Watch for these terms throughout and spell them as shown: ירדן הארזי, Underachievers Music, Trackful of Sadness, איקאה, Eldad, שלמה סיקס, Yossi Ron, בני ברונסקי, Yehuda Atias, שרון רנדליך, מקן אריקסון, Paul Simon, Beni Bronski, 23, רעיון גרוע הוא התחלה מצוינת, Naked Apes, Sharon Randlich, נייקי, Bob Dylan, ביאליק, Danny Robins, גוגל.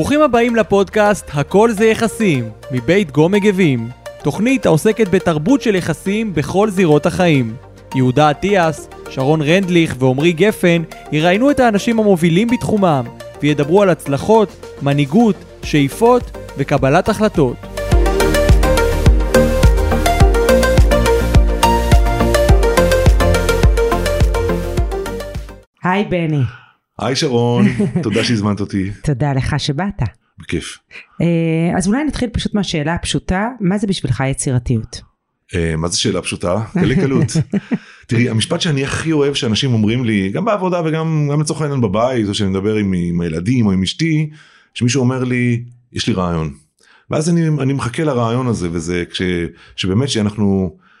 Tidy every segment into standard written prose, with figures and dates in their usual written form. ברוכים הבאים לפודקאסט הכל זה יחסים, מבית גו מגבים. תוכנית העוסקת בתרבות של יחסים בכל זירות החיים. יהודה עטיאס, שרון רנדליך ועומרי גפן יראיינו את האנשים המובילים בתחומם, וידברו על הצלחות, מנהיגות, שאיפות וקבלת החלטות. היי בני. היי שרון, תודה שהזמנת אותי. תודה לך שבאת. בכיף. אז אולי נתחיל פשוט מהשאלה הפשוטה, מה זה בשבילך יצירתיות? מה זה שאלה פשוטה? קלות. תראי, המשפט שאני הכי אוהב שאנשים אומרים לי, גם בעבודה וגם לצורך העניין בבית, או שאני מדבר עם הילדים או עם אשתי, שמישהו אומר לי, יש לי רעיון. ואז אני מחכה לרעיון הזה, וזה שבאמת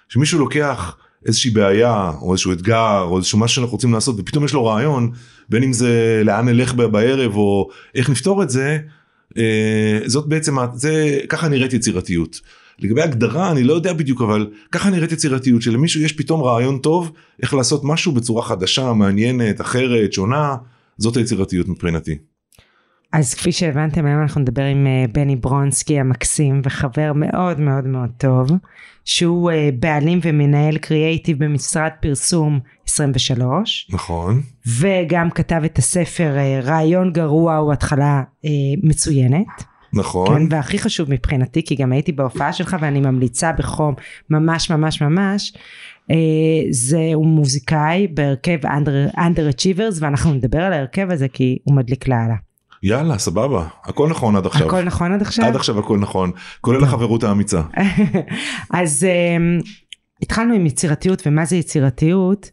שמישהו לוקח איזושהי בעיה, או איזשהו אתגר, או איזשהו משהו שאנחנו רוצים לעשות, ופתאום יש לו רעיון, בין אם זה לאן נלך בערב, או איך נפתור את זה, זאת בעצם, ככה נראית יצירתיות. לגבי הגדרה, אני לא יודע בדיוק, אבל ככה נראית יצירתיות, שלמישהו יש פתאום רעיון טוב, איך לעשות משהו בצורה חדשה, מעניינת, אחרת, שונה, זאת היצירתיות מבחינתי. אז כפי שהבנתם, היום אנחנו נדבר עם בני ברונסקי המקסים, וחבר מאוד מאוד מאוד טוב, שהוא בעלים ומנהל קריאייטיב במשרד פרסום 23. נכון. וגם כתב את הספר רעיון גרוע הוא התחלה מצוינת. נכון. כן, והכי חשוב מבחינתי, כי גם הייתי בהופעה שלך ואני ממליצה בחום ממש ממש ממש, הוא מוזיקאי בהרכב Underachievers, ואנחנו נדבר על ההרכב הזה כי הוא מדליק לעלה. יאללה, סבבה. הכל נכון עד עכשיו. הכל נכון עד עכשיו? עד עכשיו הכל נכון. כולל החברות האמיצה. אז התחלנו עם יצירתיות ומה זה יצירתיות,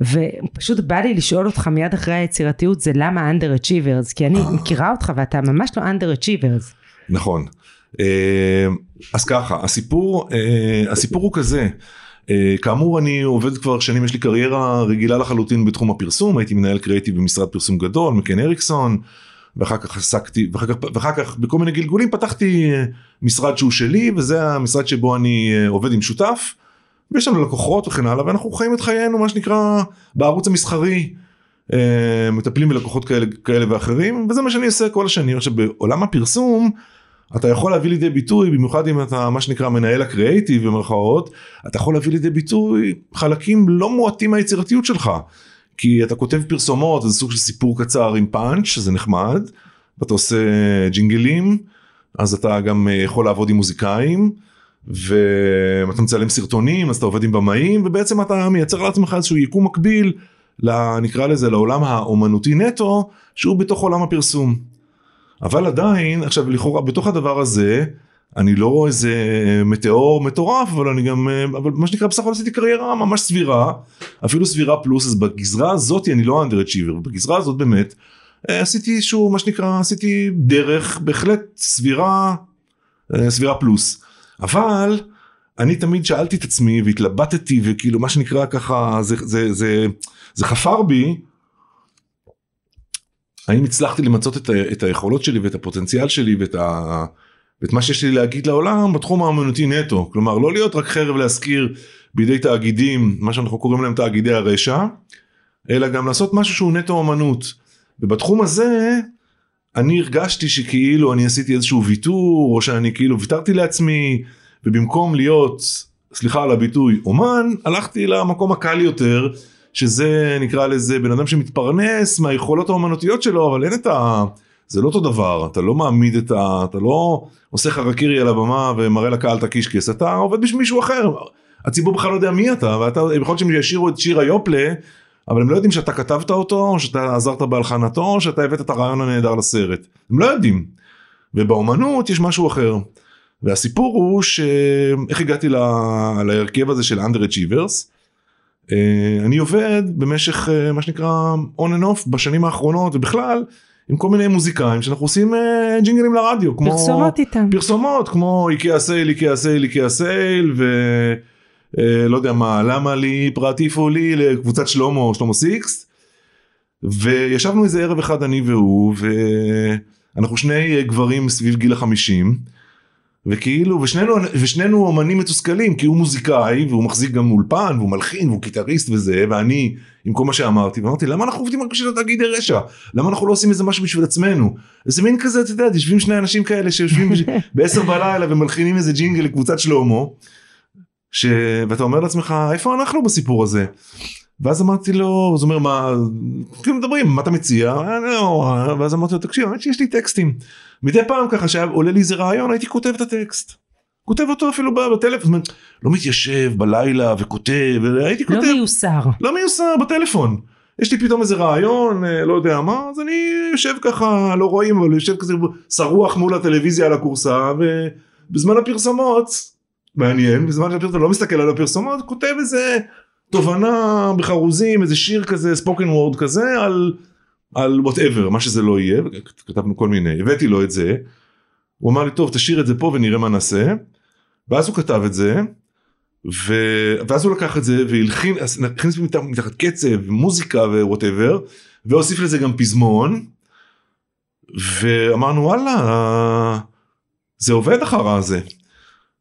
ופשוט בא לי לשאול אותך מיד אחרי היצירתיות, זה למה Underachievers? כי אני מכירה אותך ואתה ממש לא Underachievers. נכון. אז ככה, הסיפור הוא כזה. כאמור אני עובד כבר שנים, יש לי קריירה רגילה לחלוטין בתחום הפרסום, הייתי מנהל קריאיטיב במשרד פרסום גדול, מקן אריקסון, ואחר כך בכל מיני גלגולים פתחתי משרד שהוא שלי, וזה המשרד שבו אני עובד עם שותף, ויש לנו לקוחות וכן הלאה, ואנחנו חיים את חיינו, מה שנקרא, בערוץ המסחרי, מטפלים בלקוחות כאלה ואחרים, וזה מה שאני עושה כל השנים. עכשיו, בעולם הפרסום, אתה יכול להביא לידי ביטוי, במיוחד אם אתה, מה שנקרא, מנהל הקריאייטיב במרכאות, אתה יכול להביא לידי ביטוי חלקים לא מועטים מהיצירתיות שלך, כי אתה כותב פרסומות, זה סוג של סיפור קצר עם פאנץ', זה נחמד, ואתה עושה ג'ינגלים, אז אתה גם יכול לעבוד עם מוזיקאים, ואתה מצלם סרטונים, אז אתה עובד עם במאים, ובעצם אתה מייצר לעצמך איזשהו יקום מקביל, נקרא לזה, לעולם האומנותי נטו, שהוא בתוך עולם הפרסום. אבל עדיין, עכשיו לכאורה, בתוך הדבר הזה, אני לא רואה איזה מטאור מטורף, אבל מה שנקרא, בסך הכל עשיתי קריירה ממש סבירה, אפילו סבירה פלוס, אז בגזרה הזאת אני לא Underachiever, בגזרה הזאת באמת, עשיתי דרך בהחלט סבירה פלוס, אבל אני תמיד שאלתי את עצמי, והתלבטתי, וכאילו מה שנקרא ככה, זה חפר בי, האם הצלחתי למצות את היכולות שלי, ואת הפוטנציאל שלי, ואת מה שיש לי להגיד לעולם בתחום האמנותי נטו, כלומר לא להיות רק חרב להזכיר בידי תאגידים, מה שאנחנו קוראים להם תאגידי הרשע, אלא גם לעשות משהו שהוא נטו אמנות, ובתחום הזה אני הרגשתי שכאילו אני עשיתי איזשהו ויתור, או שאני כאילו ויתרתי לעצמי, ובמקום להיות, סליחה על הביטוי, אומן, הלכתי למקום הקל יותר, שזה נקרא לזה בן אדם שמתפרנס מהיכולות האמנותיות שלו, אבל אין את זה לא אותו דבר, אתה לא מעמיד אתה לא עושה חרקירי על הבמה ומראה לקהל את הקישקס, אתה עובד בשביל מישהו אחר, הציבור בכלל לא יודע מי אתה, ובכל שהם ישירו את שיר היופלה, אבל הם לא יודעים שאתה כתבת אותו, או שאתה עזרת בהלחנתו, או שאתה הבאת את הרעיון הנהדר לסרט, הם לא יודעים, ובאומנות יש משהו אחר, והסיפור הוא איך הגעתי להרכב הזה של Underachievers, אני עובד במשך מה שנקרא on and off בשנים האחרונות, ובכלל, עם כל מיני מוזיקאים, שאנחנו עושים ג'ינגלים לרדיו, כמו פרסומות איתם. פרסומות, כמו איקאה סייל, ולא יודע מה, למה לי, פרטיפו לי, לקבוצת שלמה סיקס, וישבנו איזה ערב אחד, אני והוא, ואנחנו שני גברים סביב גיל 50, וכאילו, ושנינו אמנים מתוסכלים, כי הוא מוזיקאי, והוא מחזיק גם אולפן, והוא מלחין, והוא קיטריסט וזה, ואני, עם כל מה שאמרתי, ואמרתי, למה אנחנו עובדים רק בשביל התאגיד הרשע? למה אנחנו לא עושים איזה משהו בשביל עצמנו? איזה מין כזה, אתה יודע, יושבים שני אנשים כאלה, שיושבים בעשר בלילה, ומלחינים איזה ג'ינגל לקבוצת שלומו, ואתה אומר לעצמך, איפה אנחנו בסיפור הזה? ואז אמרתי לו, זאת אומרת, מה, כאילו מדברים, מה אתה מציע? ואז אמרתי לו, תקשיב, האמת שיש לי טקסטים. מדי פעם ככה שעולה לי איזה רעיון, הייתי כותב את הטקסט. כותב אותו אפילו בטלפון, לא מתיישב בלילה וכותב, הייתי כותב. לא מיוסר. לא מיוסר, בטלפון. יש לי פתאום איזה רעיון, לא יודע מה, אז אני יושב ככה, לא רואים, אבל יושב כזה שרוח מול הטלוויזיה על הכורסה, ובזמן הפרסומות, מעניין, בזמן הפרסומות, לא מסתכל על הפרסומות, כותב איזה תובנה בחרוזים, איזה שיר כזה, spoken word כזה, על whatever, מה שזה לא יהיה, כתבנו כל מיני, הבאתי לו את זה, הוא אמר לי, טוב, תשאיר את זה פה ונראה מה נעשה, ואז הוא כתב את זה, ואז הוא לקח את זה, והלחין, הכניס מתחת קצב, מוזיקה ו-whatever, והוסיף לזה גם פזמון, ואמרנו, וואלה, זה עובד אחר הזה,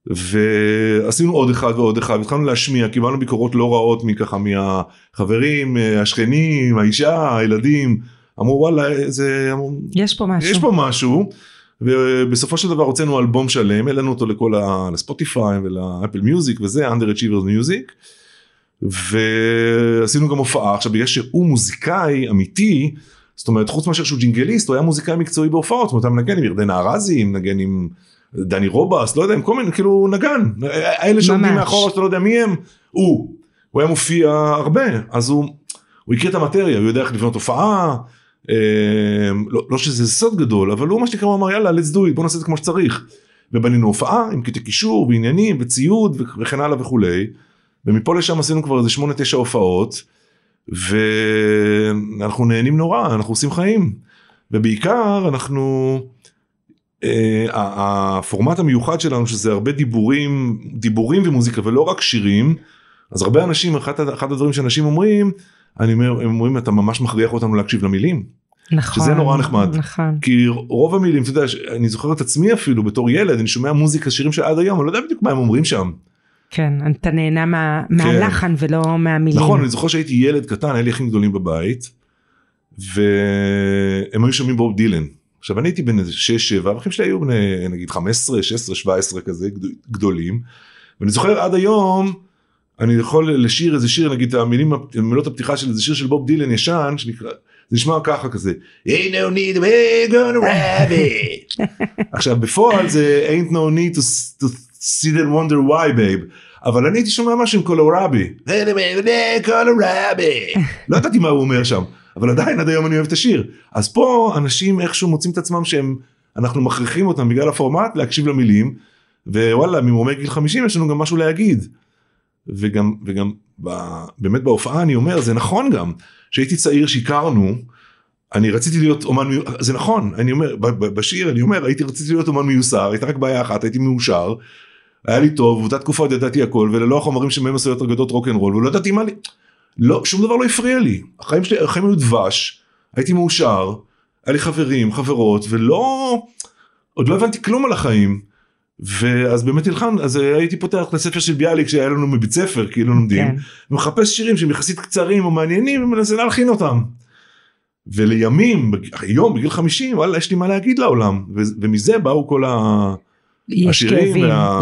ועשינו עוד אחד ועוד אחד, התחלנו להשמיע, קיבלנו ביקורות לא רעות מככה, מהחברים, השכנים, האישה, הילדים, אמרו וואלה, זה... יש פה משהו. יש פה משהו, ובסופו של דבר הוצאנו אלבום שלם, העלינו אותו לכל לספוטיפיי ולאפל מיוזיק וזה, Underachievers Music, ועשינו גם הופעה, עכשיו בגלל שהוא מוזיקאי אמיתי, זאת אומרת, חוץ מאשר שהוא ג'ינגליסט, הוא היה מוזיקאי מקצועי בהופעות, הוא מנגן עם ירדן הארזי, מנגן עם... דני רובס, לא יודע, עם כל מיני, כאילו נגן, האלה שעומדים מאחור, אתה לא יודע מי הם, הוא היה מופיע הרבה, אז הוא הכיר את המטריה, הוא יודע איך לבנות הופעה, לא שזה סוד גדול, אבל הוא מה שנקרא, הוא אמר, יאללה, let's do it, בוא נעשה את זה כמו שצריך, ובנינו הופעה, עם קטעי קישור, בעניינים, וציוד, וכן הלאה וכו', ומפה לשם עשינו כבר איזה 8-9 הופעות, ואנחנו נהנים נורא, אנחנו עושים חיים, ובעיקר אנחנו... הפורמט המיוחד שלנו שזה הרבה דיבורים ומוזיקה ולא רק שירים, אז הרבה אנשים, אחד הדברים שאנשים אומרים, הם אומרים אתה ממש מכריח אותנו להקשיב למילים, שזה נורא נחמד, כי רוב המילים, אתה יודע, אני זוכר את עצמי אפילו בתור ילד, אני שומע מוזיקה, שירים שעד היום, אני לא יודע בדיוק מה הם אומרים שם. כן, אתה נהנה מהלחן ולא מהמילים. נכון, אני זוכר שהייתי ילד קטן, היה לי אחים גדולים בבית, והם היו שומעים בוב דילן. עכשיו אני הייתי בן 6-7, האחים שלי היו בני נגיד 15, 16, 17 כזה גדולים, ואני זוכר עד היום, אני יכול לשיר איזה שיר, נגיד מילות הפתיחה של איזה שיר של בוב דילן ישן, זה נשמע ככה כזה, ain't no need to be gonna have it, עכשיו בפועל זה ain't no need to sit and wonder why babe, אבל אני הייתי שומע משהו עם קולורבי, לא ידעתי מה הוא אומר שם, אבל עדיין עד היום אני אוהב את השיר. אז פה אנשים איכשהו מוצאים את עצמם שאנחנו מכריחים אותם בגלל הפורמט להקשיב למילים, ווואלה, ממרומי גיל 50 יש לנו גם משהו להגיד. וגם באמת בהופעה אני אומר, זה נכון גם, שהייתי צעיר שיקרנו, אני רציתי להיות אומן מיוסר, זה נכון, אני אומר, בשיר אני אומר, רציתי להיות אומן מיוסר, הייתה רק בעיה אחת, הייתי מאושר, היה לי טוב, ובאותה תקופה עוד ידעתי הכל, וללא החומרים שמהם עשו יותר גדות רוק'נ'רול, ולא ידעתי מה לי... לא, שום דבר לא הפריע לי, החיים שלי, החיים היו דבש, הייתי מאושר, היה לי חברים, חברות, עוד לא הבנתי כלום על החיים, ואז באמת הלחן, אז הייתי פותח את הספר של ביאליק, שהיה לנו מבית ספר, כי לא לומדים, ומחפש שירים שהם יחסית קצרים או מעניינים, ומנסה להלחין אותם, ולימים, היום, בגיל 50, וואלה, יש לי מה להגיד לעולם, ומזה באו כל השירים,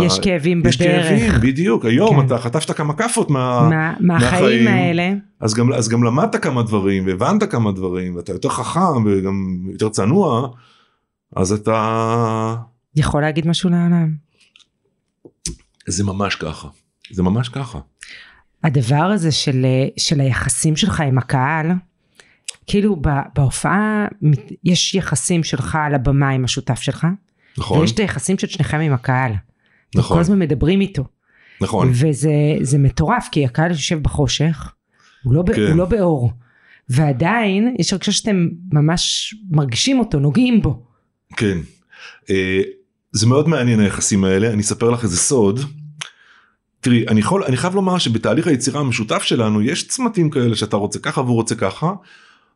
יש כאבים בדרך, בדיוק, היום אתה חטפת כמה קפות מהחיים האלה, אז גם למדת כמה דברים, והבנת כמה דברים, ואתה יותר חכם, וגם יותר צנוע, אז אתה... יכול להגיד משהו לעולם. זה ממש ככה, זה ממש ככה. הדבר הזה של היחסים שלך עם הקהל, כאילו בהופעה, יש יחסים שלך על הבמה עם השותף שלך, ויש את היחסים של שניכם עם הקהל. כל הזמן מדברים איתו. וזה מטורף, כי הקהל יושב בחושך, הוא לא באור. ועדיין, יש הרגשה שאתם ממש מרגישים אותו, נוגעים בו. כן. זה מאוד מעניין היחסים האלה, אני אספר לך איזה סוד. תראי, אני חייב לומר שבתהליך היצירה המשותף שלנו, יש צמתים כאלה שאתה רוצה ככה והוא רוצה ככה,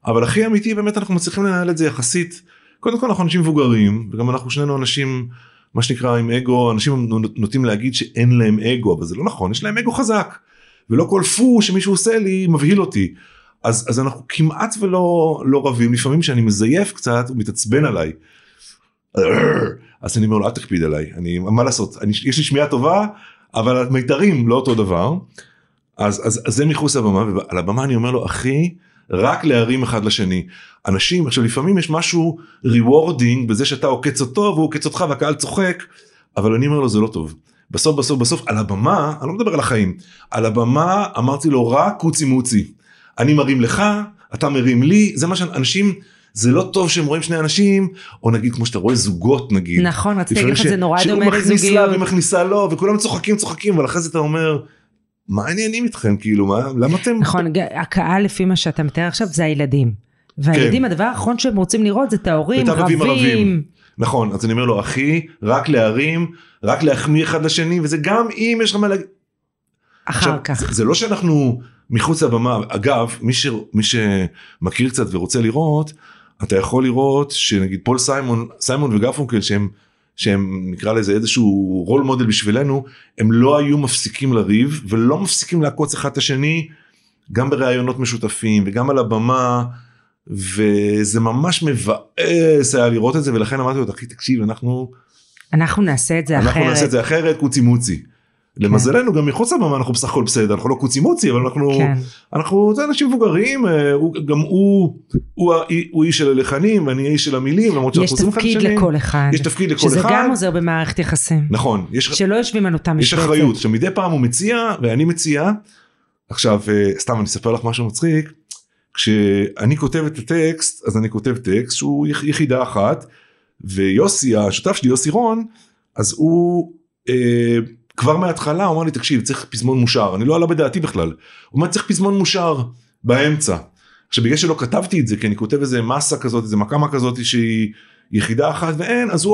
אבל הכי אמיתי, באמת אנחנו מצליחים לנהל את זה יחסית, קודם כל אנחנו אנשים מבוגרים, וגם אנחנו שנינו אנשים מה שנקרא עם אגו, אנשים נוטים להגיד שאין להם אגו, אבל זה לא נכון, יש להם אגו חזק, ולא כל פור שמישהו עושה לי מבהיל אותי, אז אנחנו כמעט ולא רבים, לפעמים שאני מזייף קצת, הוא מתעצבן עליי, אז אני אומר לו, אל תקפיד עליי, מה לעשות, יש לי שמיעה טובה, אבל המיתרים לא אותו דבר, אז זה מחוץ לבמה, ועל הבמה אני אומר לו, אחי, רק להרים אחד לשני. אנשים, עכשיו לפעמים יש משהו rewarding בזה שאתה עוקץ אותו והוא עוקץ אותך והקהל צוחק, אבל אני אומר לו זה לא טוב. בסוף על הבמה, אני לא מדבר על החיים, על הבמה אמרתי לו רק קוצי מוצי. אני מרים לך, אתה מרים לי, זה מה שאנשים, זה לא טוב שהם רואים שני אנשים, או נגיד כמו שאתה רואה זוגות נגיד. נכון, רציתי להגיד לך זה נורא דומה לזוגיות. שהוא מכניס לה ומכניסה לו, וכולם צוחקים, אבל אחרי זה אתה אומר... מה העניינים איתכם? כאילו, מה, למה אתם... נכון, הקהל לפי מה שאתה מתאר עכשיו, זה הילדים. והילדים, הדבר האחרון שהם רוצים לראות, זה את ההורים, רבים. נכון, אז אני אומר לו, אחי, רק להרים, רק להחמיא אחד לשני, וזה גם אם יש לך מה להגיד... אחר כך. זה לא שאנחנו מחוץ לבמה, אגב, מי שמכיר קצת ורוצה לראות, אתה יכול לראות שנגיד פול סיימון וגרפונקל, שהם נקרא לזה איזשהו רול מודל בשבילנו, הם לא היו מפסיקים לריב, ולא מפסיקים להקוץ אחד את השני, גם ברעיונות משותפים, וגם על הבמה, וזה ממש מבאס היה לראות את זה, ולכן אמרתי לו, אחי תקשיב, אנחנו נעשה את זה אחרת. אנחנו נעשה את זה אחרת, קוצי מוצי. למזלנו גם מחוץ לבמה, אנחנו בסך הכל בסדר, אנחנו לא קוצי מוצי, אבל אנחנו זה אנשים מבוגרים, גם הוא איש של הלחנים, ואני איש של המילים, למרות שאנחנו עושים אחד שני. יש תפקיד לכל אחד. יש תפקיד לכל אחד. שזה גם עוזר במערכת יחסים. נכון. שלא יושבים על אותם משפטים. יש אחריות, שמדי פעם הוא מציע, ואני מציע, עכשיו, סתם אני אספר לך משהו מצחיק, כשאני כותב את הטקסט, אז אני כותב טקסט שהוא יחידה אחת, ויוסי, השותף שלי, יוסי רון, אז הוא כבר מההתחלה הוא אמר לי, תקשיב, צריך פזמון מושר, אני לא עלה בדעתי בכלל, הוא אומר, צריך פזמון מושר באמצע, עכשיו בגלל שלא כתבתי את זה, כי אני כותב איזה מסה כזאת, איזה מקמה כזאת שהיא יחידה אחת, ואין, אז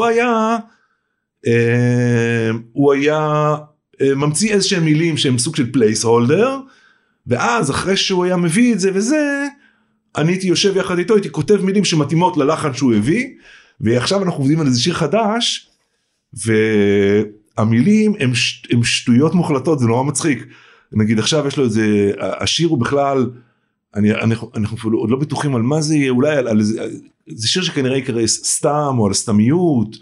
הוא היה ממציא איזשהם מילים שהם סוג של פלייס הולדר, ואז אחרי שהוא היה מביא את זה וזה, אני הייתי יושב יחד איתו, הייתי כותב מילים שמתאימות ללחן שהוא הביא, ועכשיו אנחנו עובדים על איזה שיר חדש, המילים הם שטויות מוחלטות, זה נורא מצחיק. נגיד עכשיו יש לו איזה, השיר הוא בכלל, אנחנו עוד לא בטוחים על מה זה יהיה, אולי על איזה שיר שכנראה יקרא סתם, או על סתמיות,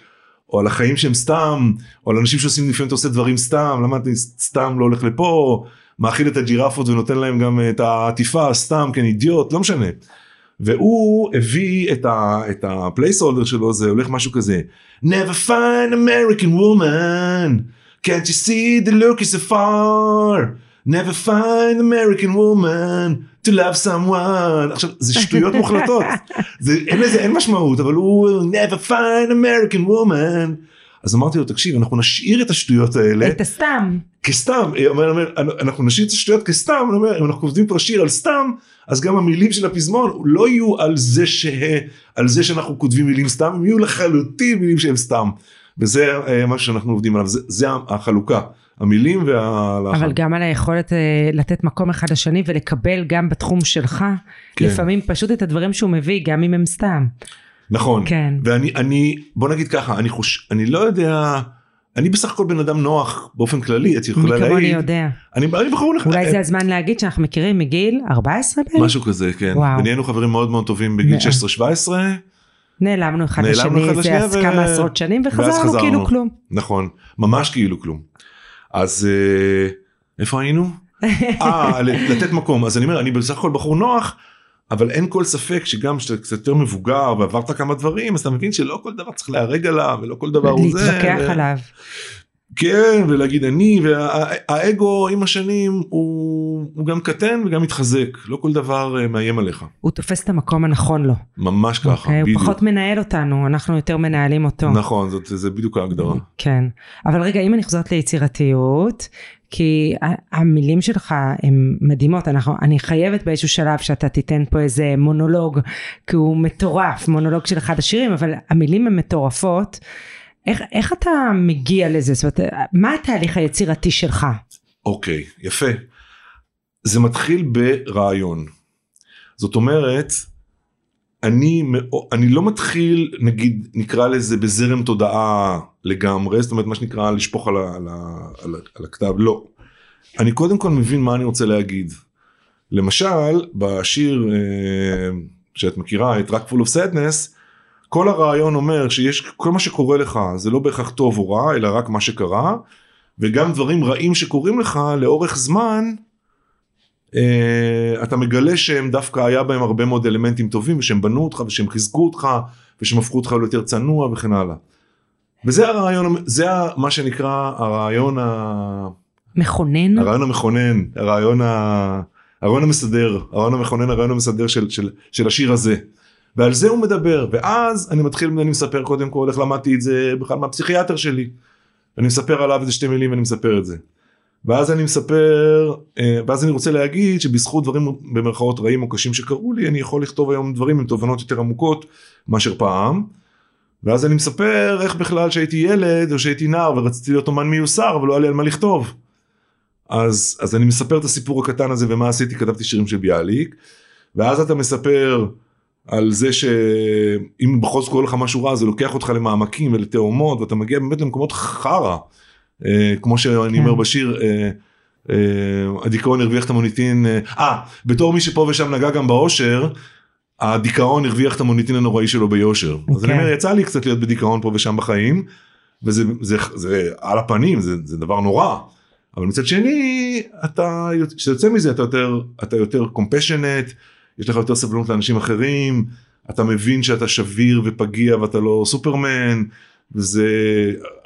או על החיים שהם סתם, או על אנשים שעושים לפעמים, אתה עושה דברים סתם, למה אתה סתם לא הולך לפה, מאכיל את הג'ירפות ונותן להם גם את העטיפה, סתם, כן, אידיוט, לא משנה. והוא הביא את הפלייסהולדר שלו, זה הולך משהו כזה, Never find American woman, can't you see the look is so far, never find American woman, to love someone, עכשיו זה שטויות מוחלטות, אין משמעות, אבל הוא Never find American woman, אז אמרתי לו, תקשיב, אנחנו נשאיר את השטויות האלה, את הסתם, כסתם, אנחנו נשאיר את השטויות כסתם, אם אנחנו כותבים פה שיר על סתם, אז גם המילים של הפזמון לא יהיו על זה שאנחנו כותבים מילים סתם, הם יהיו לחלוטין מילים שהם סתם, וזה מה שאנחנו עובדים עליו, זה החלוקה, המילים והלחן. אבל גם על היכולת לתת מקום אחד לשני, ולקבל גם בתחום שלך, לפעמים פשוט את הדברים שהוא מביא, גם אם הם סתם. נכון, ואני, בוא נגיד ככה, אני לא יודע, אני בסך הכל בן אדם נוח באופן כללי, את יכולה להעיד. אני יודע. אולי זה הזמן להגיד שאנחנו מכירים מגיל 14 בערך? משהו כזה, כן. ונהיינו חברים מאוד מאוד טובים בגיל 16-17. נעלמנו אחד לשני, זה אז כמה עשרות שנים, וחזרנו כאילו כלום. נכון, ממש כאילו כלום. אז איפה היינו? לתת מקום. אז אני אומר, אני בסך הכל בחור נוח, אבל אין כל ספק שגם שאתה קצת יותר מבוגר ועברת כמה דברים, אז אתה מבין שלא כל דבר צריך להרג עליו, ולא כל דבר הוא זה. להתווכח עליו. כן, ולהגיד אני, והאגו עם השנים הוא גם קטן וגם מתחזק, לא כל דבר מאיים עליך. הוא תופס את המקום הנכון לו. ממש ככה, בדיוק. הוא פחות מנהל אותנו, אנחנו יותר מנהלים אותו. נכון, זה בדיוק ההגדרה. כן, אבל רגע, אם אני חוזרת ליצירתיות... כי המילים שלך הן מדהימות, אני חייבת באיזשהו שלב שאתה תיתן פה איזה מונולוג, כי הוא מטורף, מונולוג של אחד השירים, אבל המילים הן מטורפות, איך אתה מגיע לזה? זאת אומרת, מה התהליך היצירתי שלך? אוקיי, יפה. זה מתחיל ברעיון. זאת אומרת, אני לא מתחיל, נגיד, נקרא לזה בזרם תודעה לגמרי, זאת אומרת מה שנקרא לשפוך על הכתב, לא. אני קודם כל מבין מה אני רוצה להגיד. למשל, בשיר שאת מכירה, את Trackful of Sadness, כל הרעיון אומר שיש, כל מה שקורה לך, זה לא בהכרח טוב או רע, אלא רק מה שקרה, וגם דברים רעים שקורים לך, לאורך זמן, אתה מגלה שהם דווקא היה בהם הרבה מאוד אלמנטים טובים, ושהם בנו אותך, ושהם חיזקו אותך, ושהם הפכו אותך ליותר צנוע, וכן הלאה. וזה הרעיון, זה מה שנקרא הרעיון המכונן. הרעיון המכונן, הרעיון המסדר, הרעיון המכונן, הרעיון המסדר של השיר הזה. ועל זה הוא מדבר, ואז אני מתחיל, אני מספר קודם כל, איך למדתי את זה בכלל מהפסיכיאטר שלי. אני מספר עליו איזה שתי מילים, אני מספר את זה. ואז אני מספר, ואז אני רוצה להגיד שבזכות דברים במרכאות רעים או קשים שקרו לי, אני יכול לכתוב היום דברים עם תובנות יותר עמוקות מאשר פעם. ואז אני מספר איך בכלל שהייתי ילד או שהייתי נער ורציתי להיות אומן מיוסר, אבל לא היה לי על מה לכתוב. אז אני מספר את הסיפור הקטן הזה ומה עשיתי, כתבתי שירים של ביאליק. ואז אתה מספר על זה שאם בכל זאת קורה לך משהו רע, זה לוקח אותך למעמקים ולתאומות, ואתה מגיע באמת למקומות חרה. כמו שאני אומר בשיר, הדיכאון הרוויח את המוניטין, בתור מי שפה ושם נגע גם באושר, הדיכאון הרוויח את המוניטין הנוראי שלו ביושר. אז אני אומר, יצא לי קצת להיות בדיכאון פה ושם בחיים, וזה על הפנים, זה דבר נורא. אבל מצד שני, כשיוצא מזה, אתה יותר compassionate, יש לך יותר סבלנות לאנשים אחרים, אתה מבין שאתה שביר ופגיע ואתה לא סופרמן, וזה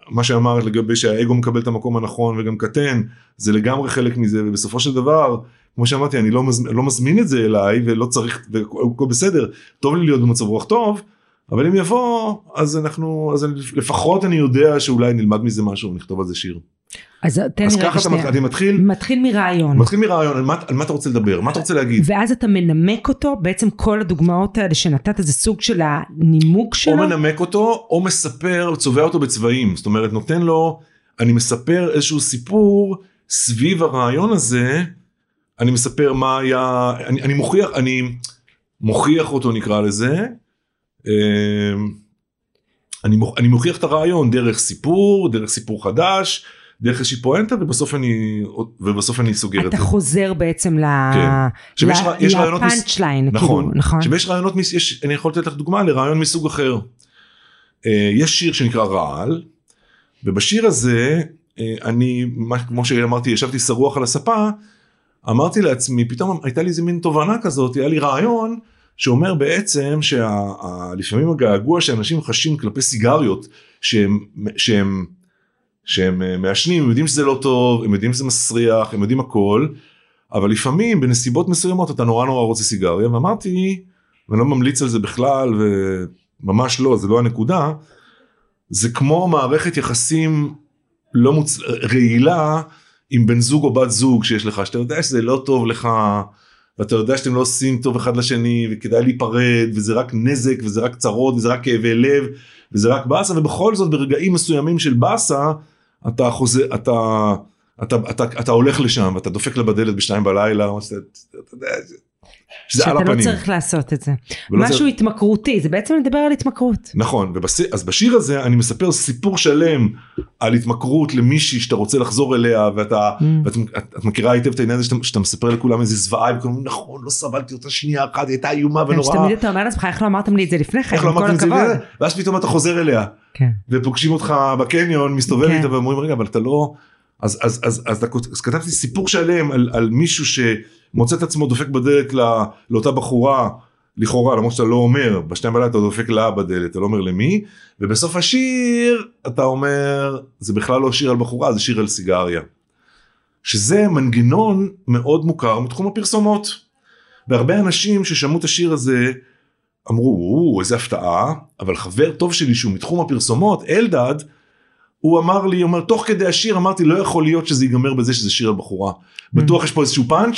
מה שאמרת לגבי שהאגו מקבל את המקום הנכון וגם קטן, זה לגמרי חלק מזה, ובסופו של דבר, כמו שאמרתי, אני לא מזמין את זה אליי, ולא צריך, והכל בסדר, טוב לי להיות במצב רוח טוב, אבל אם יבוא, אז לפחות אני יודע שאולי נלמד מזה משהו, ונכתוב על זה שיר. אז ככה אתה מתחיל מרעיון. מתחיל מרעיון, על מה אתה רוצה לדבר, מה אתה רוצה להגיד. ואז אתה מנמק אותו, בעצם כל הדוגמאות האלה שנתת, זה סוג של הנימוק שלו. או מנמק אותו, או מספר, צובע אותו בצבעים. זאת אומרת, נותן לו, אני מספר איזשהו סיפור, סביב הרעיון הזה, אני מספר מה היה, אני מוכיח אותו נקרא לזה, אני מוכיח את הרעיון דרך סיפור חדש, דרך איזושהי פואנטה, ובסוף אני סוגר את זה. אתה חוזר בעצם לפאנץ' ליין. נכון. שבש רעיונות, אני יכול לתת לך דוגמה לרעיון מסוג אחר. יש שיר שנקרא רעל, ובשיר הזה, אני, כמו שאמרתי, ישבתי שרוח על הספה, אמרתי לעצמי, פתאום הייתה לי איזה מין תובנה כזאת, היה לי רעיון, שאומר בעצם שלפעמים הגעגוע שאנשים חשים כלפי סיגריות, שהם מעשנים, הם יודעים שזה לא טוב, הם יודעים שזה מסריח, הם יודעים הכל, אבל לפעמים בנסיבות מסוימות אתה נורא רוצה סיגריה, ואמרתי, ואני לא ממליץ על זה בכלל, וממש לא, זה לא הנקודה, זה כמו מערכת יחסים רעילה עם בן זוג או בת זוג שיש לך, שאתה יודע שזה לא טוב לך, ואתה יודע שאתם לא עושים טוב אחד לשני, וכדאי להיפרד, וזה רק נזק, וזה רק צרות, וזה רק כאבי לב, וזה רק באסה, ובכל זאת ברגעים מסוימים של באסה, אתה חוזר, אתה הולך לשם, ואתה דופק לבדלת בשתיים בלילה, שאתה לא צריך לעשות את זה. משהו התמכרותי, זה בעצם לדבר על התמכרות. נכון, אז בשיר הזה אני מספר סיפור שלם על התמכרות למישהי שאתה רוצה לחזור אליה, ואת מכירה היטב את העניין הזה שאתה מספר לכולם איזה זוועה, נכון, לא סבלתי אותה שנייה אחת, היא הייתה איומה ונוראה. שתמיד אתה אומר לעצמך, איך לא אמרתם לי את זה לפני כן, עם כל הכבוד. ואז פתאום אתה חוזר אליה, ופוגשים אותך בקניון, מסתובב איתה ואומרים, רגע, אבל אתה לא... אז כתבתי סיפור שלם על מישהו שמוצא את עצמו דופק בדלת לאותה בחורה, לכאורה, למרות שאתה לא אומר, בשתיים בלילה אתה דופק לה בדלת, אתה לא אומר למי, ובסוף השיר אתה אומר, זה בכלל לא שיר על בחורה, זה שיר על סיגריה. שזה מנגנון מאוד מוכר מתחום הפרסומות. והרבה אנשים ששמעו את השיר הזה, אמרו, איזה הפתעה, אבל חבר טוב שלי שהוא מתחום הפרסומות, אלדד, הוא אמר לי, תוך כדי השיר, אמרתי, לא יכול להיות שזה ייגמר בזה שזה שיר על בחורה. בטוח יש פה איזשהו פאנץ',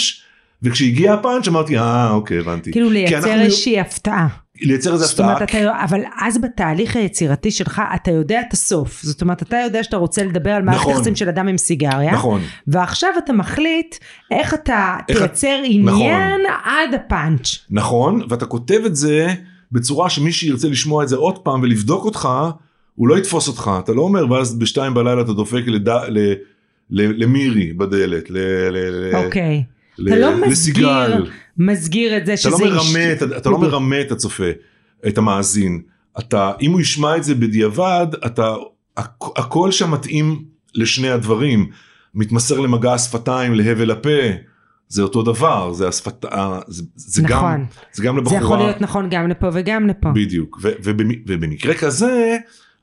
וכשהגיע הפאנץ' אמרתי, אוקיי, הבנתי. כאילו לייצר איזושהי הפתעה. לייצר איזו הפתעה. אבל אז בתהליך היצירתי שלך, אתה יודע את הסוף. זאת אומרת, אתה יודע שאתה רוצה לדבר על מערכת יחסים של אדם עם סיגריה. נכון. ועכשיו אתה מחליט איך אתה תייצר עניין עד הפאנץ'. נכון, ואתה כותב את זה בצורה שמי שירצה לשמוע את זה עוד פעם ולבדוק אותך, הוא לא יתפוס אותך. אתה לא אומר, ואז בשתיים בלילה אתה דופק למירי בדלת, אוקיי. אתה לא מסגיר את זה שזה... אתה לא מרמה את הצופה, את המאזין. אם הוא ישמע את זה בדיעבד, הכל שמתאים לשני הדברים, מתמסר למגע השפתיים, להבל הפה, זה אותו דבר, זה השפת... זה גם, זה גם לבחורה. זה יכול להיות נכון גם לפה וגם לפה. בדיוק. ובמקרה כזה,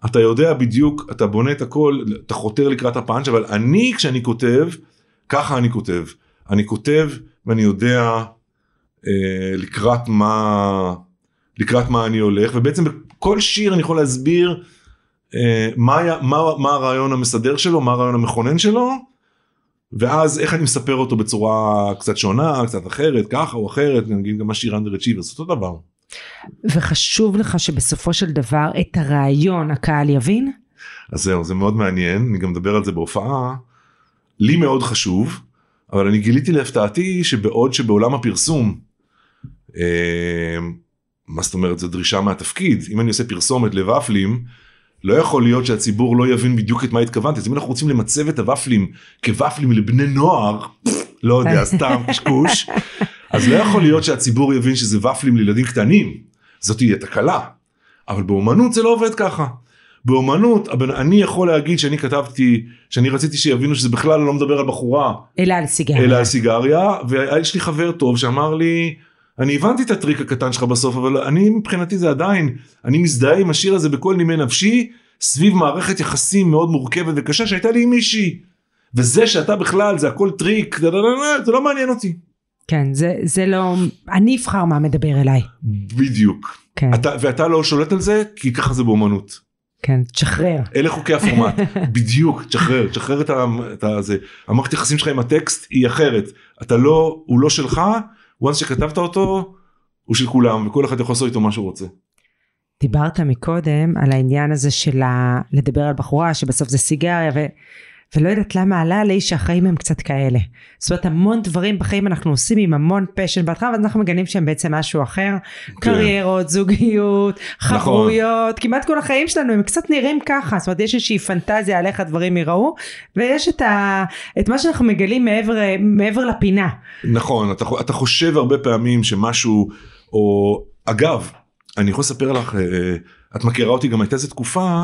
אתה יודע בדיוק, אתה בונה את הכל, אתה חותר לקראת הפאנץ', אבל אני, כשאני כותב, ככה אני כותב. אני כותב ואני יודע לקראת מה אני הולך, ובעצם בכל שיר אני יכול להסביר מה הרעיון המסדר שלו, מה הרעיון המכונן שלו, ואז איך אני מספר אותו בצורה קצת שונה, קצת אחרת, ככה או אחרת, נגיד גם השיר Underachievers, אותו דבר. וחשוב לך שבסופו של דבר את הרעיון הקהל יבין? אז זהו, זה מאוד מעניין, אני גם מדבר על זה בהופעה, לי מאוד חשוב, אבל אני גיליתי להפתעתי שבעוד שבעולם הפרסום, מה זאת אומרת, זו דרישה מהתפקיד, אם אני עושה פרסומת לוואפלים, לא יכול להיות שהציבור לא יבין בדיוק את מה התכוונתי, אז אם אנחנו רוצים למצב את הוואפלים כוואפלים לבני נוער, לא יודע, סתם קשקוש, אז לא יכול להיות שהציבור יבין שזה וואפלים לילדים קטנים, זאת תהיה תקלה, אבל באומנות זה לא עובד ככה, באומנות, אני יכול להגיד שאני כתבתי, שאני רציתי שיבינו שזה בכלל לא מדבר על בחורה, אלא על סיגריה, ויש לי חבר טוב שאמר לי, אני הבנתי את הטריק הקטן שלך בסוף, אבל אני מבחינתי זה עדיין, אני מזדהה עם השיר הזה בכל נימי נפשי, סביב מערכת יחסים מאוד מורכבת וקשה, שהייתה לי עם מישהי, וזה שאתה בכלל, זה הכל טריק, זה לא מעניין אותי. כן, זה לא, אני אבחר מה מדבר אליי. בדיוק. ואתה לא שולט על זה, כי ככה זה באומנות. כן, תשחרר. אלה חוקי הפורמט, בדיוק, תשחרר, תשחרר את זה. המערכת יחסים שלך עם הטקסט היא אחרת, אתה לא, הוא לא שלך, once שכתבת אותו, הוא של כולם, וכל אחד יכול לעשות איתו מה שהוא רוצה. דיברת מקודם על העניין הזה של לדבר על בחורה, שבסוף זה סיגריה, ולא יודעת למה עלה עלי שהחיים הם קצת כאלה. זאת אומרת, המון דברים בחיים אנחנו עושים עם המון פשן בהתחלה, ואנחנו מגנים שהם בעצם משהו אחר, קריירות, זוגיות, חברויות, כמעט כל החיים שלנו הם קצת נראים ככה, זאת אומרת, יש איזושהי פנטזיה על איך הדברים יראו, ויש את מה שאנחנו מגלים מעבר לפינה. נכון, אתה חושב הרבה פעמים שמשהו, או אגב, אני יכול לספר לך, את מכירה אותי גם הייתה איזו תקופה,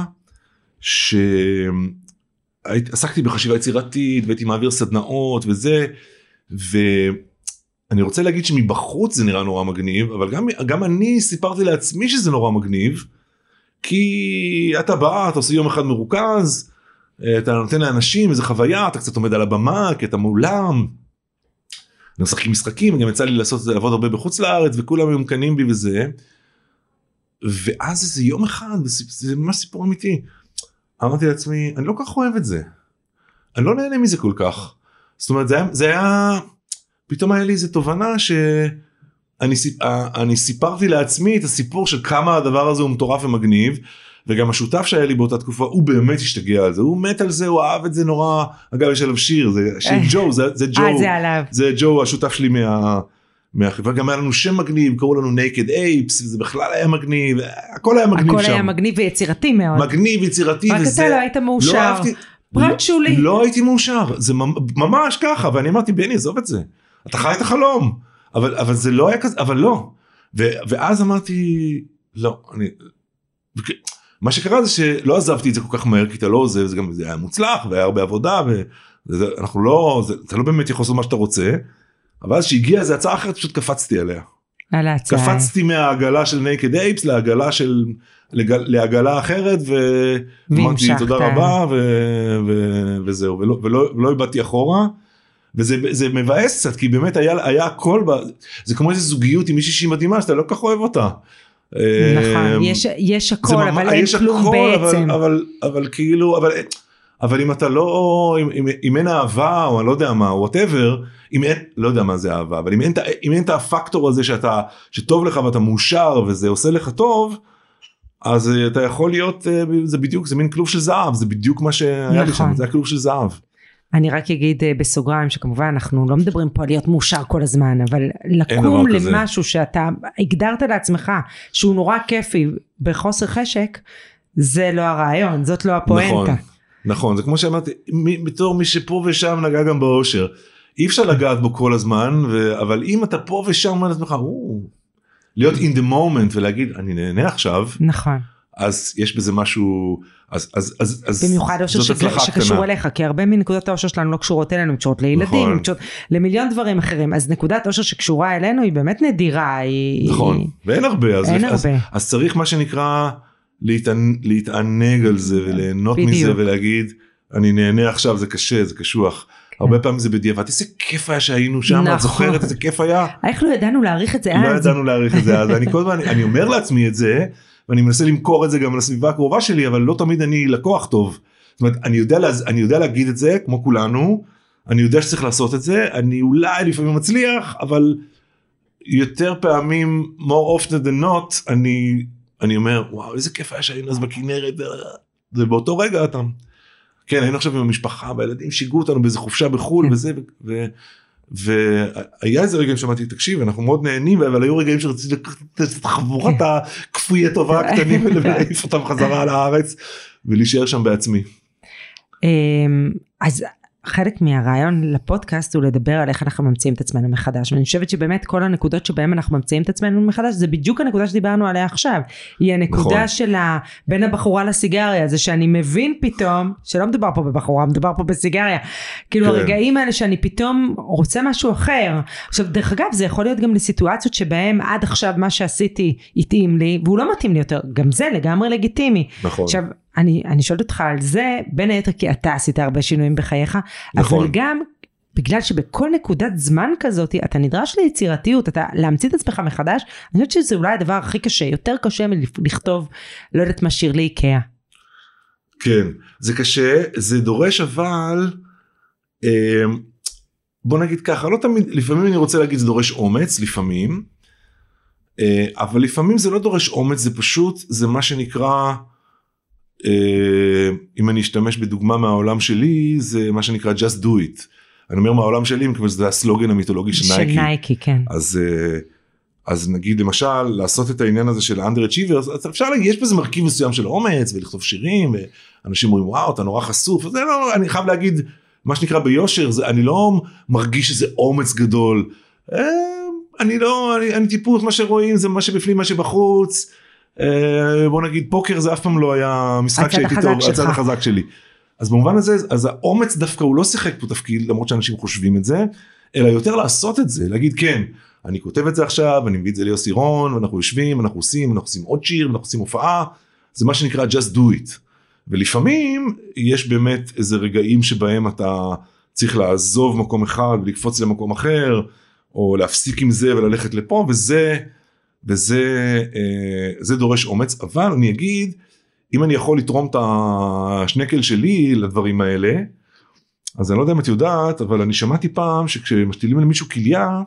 עסקתי בחשיבה יצירתית, והייתי מעביר סדנאות וזה, ואני רוצה להגיד שמבחוץ זה נראה נורא מגניב, אבל גם אני סיפרתי לעצמי שזה נורא מגניב, כי אתה בא, אתה עושה יום אחד מרוכז, אתה נותן לאנשים איזו חוויה, אתה קצת עומד על הבמה, כי אתה מעולם, אני משחקים משחקים, גם יצא לי לעבוד הרבה בחוץ לארץ, וכולם היום קנים בי וזה, ואז איזה יום אחד, זה ממש סיפור אמיתי, אמרתי לעצמי, אני לא כך אוהב את זה. אני לא נהנה מזה כל כך. זאת אומרת, פתאום היה לי איזו תובנה שאני סיפרתי לעצמי את הסיפור של כמה הדבר הזה הוא מטורף ומגניב, וגם השותף שהיה לי באותה תקופה, הוא באמת השתגע על זה, הוא מת על זה, הוא אהב את זה נורא, אגב יש עליו שיר, זה שיר ג'ו, זה ג'ו השותף שלי מהחברה, גם היה לנו שם מגניב, קראו לנו Naked Apes, וזה בכלל היה מגניב, הכל היה מגניב שם. הכל היה מגניב ויצירתי מאוד. מגניב, יצירתי, וזה... רק אתה לא היית מאושר, פרט שולי. לא הייתי מאושר, זה ממש ככה, ואני אמרתי, בני, עזוב את זה, אתה חי את החלום, אבל זה לא היה כזה, אבל לא. ואז אמרתי, לא, אני... מה שקרה זה שלא עזבתי את זה כל כך מהר, כי אתה לא עוזב, זה גם היה מוצלח, והיה הרבה עבודה, ואנחנו לא, אתה לא באמת יכול לעשות מה שאתה רוצה, אבל שהגיעה איזו הצעה אחרת, פשוט קפצתי עליה. על ההצעה. קפצתי מהעגלה של Naked Apes, לעגלה אחרת, ואמרתי תודה רבה, וזהו, ולא הבאתי אחורה, וזה מבאס קצת, כי באמת היה הכל, זה כמו איזו זוגיות עם מישהי שהיא מדהימה, שאתה לא כך אוהב אותה. נכון, יש הכל, אבל אין כלום בעצם. אבל כאילו, אבל אם אתה לא, אם אין אהבה, או אני לא יודע מה, whatever, אם אין, לא יודע מה זה אהבה, אבל אם אין את הפקטור הזה שטוב לך ואתה מאושר וזה עושה לך טוב, אז אתה יכול להיות, זה בדיוק, זה מין כלוב של זהב, זה בדיוק מה שהיה לי שם, זה היה כלוב של זהב. אני רק אגיד בסוגריים, שכמובן אנחנו לא מדברים פה על להיות מאושר כל הזמן, אבל לקום למשהו שאתה הגדרת לעצמך, שהוא נורא כיפי בחוסר חשק, זה לא הרעיון, זאת לא הפואנטה. נכון, נכון, זה כמו שאמרתי, בתור מי שפה ושם נגע גם באושר, אי אפשר לגעת בו כל הזמן, אבל אם אתה פה ושם על עצמך, להיות in the moment ולהגיד, אני נהנה עכשיו. נכון. אז יש בזה משהו, אז במיוחד אושר שקשור אליך, כי הרבה מנקודות האושר שלנו לא קשורות אלינו, קשורות לילדים, קשורות למיליון דברים אחרים, אז נקודת אושר שקשורה אלינו היא באמת נדירה. נכון, ואין הרבה, אז צריך מה שנקרא להתענג על זה וליהנות מזה ולהגיד, אני נהנה עכשיו, זה קשה, זה קשוח. הרבה פעמים זה בדיעבד, איזה כיף היה שהיינו שם, את זוכרת, איזה כיף היה. איך לא ידענו להעריך את זה אז? לא ידענו להעריך את זה אז, אני אומר לעצמי את זה, ואני מנסה למכור את זה גם לסביבה הקרובה שלי, אבל לא תמיד אני לקוח טוב. זאת אומרת, אני יודע להגיד את זה, כמו כולנו, אני יודע שצריך לעשות את זה, אני אולי לפעמים מצליח, אבל יותר פעמים, more often than not, אני אומר, וואו, איזה כיף היה שהיינו אז בכנרת, זה באותו רגע אתה. כן, היינו עכשיו עם המשפחה, והילדים שיגעו אותנו באיזה חופשה בחול, וזה, והיה איזה רגעים שמעתי, תקשיב, אנחנו מאוד נהנים, אבל היו רגעים שרציתי את חבורת הכפויי טובה הקטנים, ולהעיף אותם חזרה על הארץ, ולהישאר שם בעצמי. אז חלק מהרעיון לפודקאסט, הוא לדבר על איך אנחנו ממציאים את עצמנו מחדש, ואני חושבת שבאמת כל הנקודות שבהן אנחנו ממציאים את עצמנו מחדש, זה בדיוק הנקודה שדיברנו עליה עכשיו, היא הנקודה של בין הבחורה לסיגריה, זה שאני מבין פתאום, שלא מדובר פה בבחורה, מדובר פה בסיגריה, כאילו הרגעים האלה שאני פתאום רוצה משהו אחר, עכשיו דרך אגב זה יכול להיות גם לסיטואציות שבהן עד עכשיו מה שעשיתי התאים לי, והוא לא מתאים לי יותר, גם זה לגמרי לגיטימי. עכשיו, אני שואלת אותך על זה, בין היתר כי אתה עשית הרבה שינויים בחייך, נכון. אבל גם בגלל שבכל נקודת זמן כזאת, אתה נדרש ליצירתיות, אתה להמציא את עצמך מחדש, אני חושבת שזה אולי הדבר הכי קשה, יותר קשה מלכתוב, לא יודעת מה שיר לאיקאה. כן, זה קשה, זה דורש אבל, בוא נגיד ככה, לא תמיד, לפעמים אני רוצה להגיד זה דורש אומץ, לפעמים, אבל לפעמים זה לא דורש אומץ, זה פשוט, זה מה שנקרא, אם אני אשתמש בדוגמה מהעולם שלי, זה מה שנקרא just do it. אני אומר מהעולם שלי, מכיוון שזה הסלוגן המיתולוגי של נייקי. כן. אז נגיד למשל, לעשות את העניין הזה של Underachievers, אז אפשר להגיד, יש בזה מרכיב מסוים של אומץ, ולכתוב שירים, ואנשים אומרים, וואו, אתה נורא חשוף, אז אני חייב להגיד, מה שנקרא ביושר, אני לא מרגיש שזה אומץ גדול, אני טיפוס, מה שרואים, זה מה שבפנים, מה שבחוץ, בוא נגיד פוקר זה אף פעם לא היה משחק שהייתי טוב, הצד החזק שלי. אז במובן הזה, אז האומץ דווקא הוא לא שיחק פה תפקיד, למרות שאנשים חושבים את זה, אלא יותר לעשות את זה, להגיד כן, אני כותב את זה עכשיו, אני מביא את זה ליוסי רון, ואנחנו יושבים, אנחנו עושים עוד שיר, אנחנו עושים הופעה, זה מה שנקרא just do it. ולפעמים יש באמת איזה רגעים שבהם אתה צריך לעזוב מקום אחד, ולקפוץ למקום אחר, או להפסיק עם זה וללכת לפה, וזה דורש אומץ, אבל אני אגיד, אם אני יכול לתרום את השנקל שלי לדברים האלה, אז אני לא יודע אם את יודעת, אבל אני שמעתי פעם, שכשמשתילים למישהו כליה,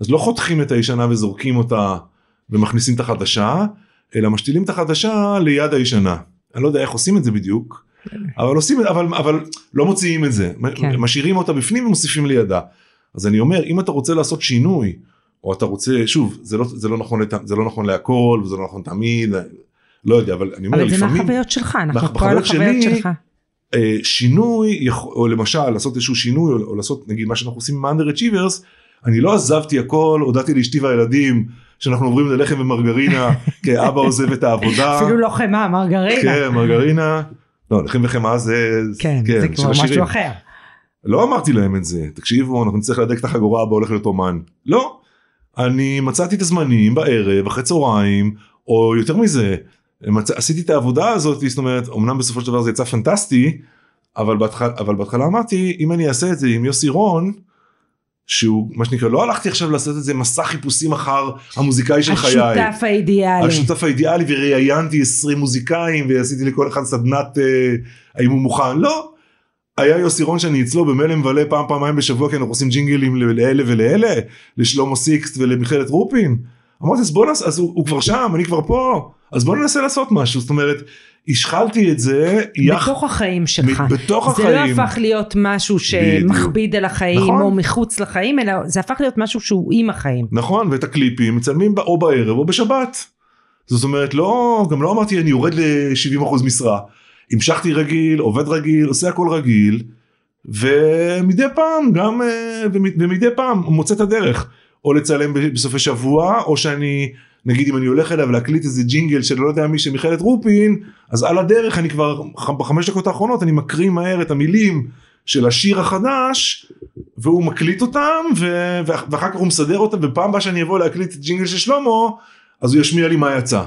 אז לא חותכים את הישנה וזורקים אותה, ומכניסים את החדשה, אלא משתילים את החדשה ליד הישנה. אני לא יודע איך עושים את זה בדיוק, אבל לא מוציאים את זה, משאירים אותה בפנים ומוסיפים לידה. אז אני אומר, אם אתה רוצה לעשות שינוי, או אתה רוצה, שוב, זה לא נכון להכל, וזה לא נכון תמיד, לא יודע, אבל אני אומר, לפעמים... אבל זה מהחוויות שלך, אנחנו פה על החוויות שלך. שינוי, או למשל, לעשות איזשהו שינוי, או לעשות, נגיד, מה שאנחנו עושים עם Underachievers, אני לא עזבתי הכל, הודעתי לאשתי והילדים, שאנחנו עוברים ללחם ומרגרינה, כי אבא עוזב את העבודה. אפילו לא חמה, מרגרינה. כן, מרגרינה. לא, לחם וחמה זה... כן, זה כבר משהו אחר. לא אמרתי להם את זה. תקשיבו, אנחנו נצטרך להדק את החגורה, אבא הולך להיות אומן. לא. אני מצאתי את הזמנים בערב, אחרי צהריים, או יותר מזה, עשיתי את העבודה הזאת, זאת אומרת, אמנם בסופו של דבר זה יצא פנטסטי, אבל בהתחלה אמרתי, אם אני אעשה את זה עם יוסי רון, שהוא, מה שנקרא, לא הלכתי עכשיו לעשות את זה, מסע חיפושים אחר המוזיקאי של חיי. השותף האידיאלי. השותף האידיאלי, וראיינתי 20 מוזיקאים, ועשיתי לכל אחד סדנת, האם הוא מוכן, לא. היה יוסי רון שאני אצלו במלם מלא פעם-פעמיים בשבוע, כי אנחנו עושים ג'ינגלים לאלה ולאלה, לשלום אוסיקסט ולמחלת רופין, אמרתי, אז הוא כבר שם, אני כבר פה, אז בוא ננסה לעשות משהו, זאת אומרת, השחלתי את זה בתוך החיים שלך, זה לא הפך להיות משהו שמכביד על החיים או מחוץ לחיים, אלא זה הפך להיות משהו שהוא עם החיים. נכון, ואת הקליפים מצלמים או בערב או בשבת, זאת אומרת, גם לא אמרתי אני יורד ל-70% משרה, המשכתי רגיל, עובד רגיל, עושה הכל רגיל, ומדי פעם מוצא את הדרך, או לצלם בסופי שבוע, או שאני, נגיד אם אני הולך אליו להקליט איזה ג'ינגל שלא יודע מי שמיכלת רופין, אז על הדרך אני כבר, בחמש דקות האחרונות, אני מקריא מהר את המילים של השיר החדש, והוא מקליט אותם, ואחר כך הוא מסדר אותם, ופעם בה שאני אבוא להקליט את ג'ינגל של שלמה, אז הוא ישמיע לי מה יצא.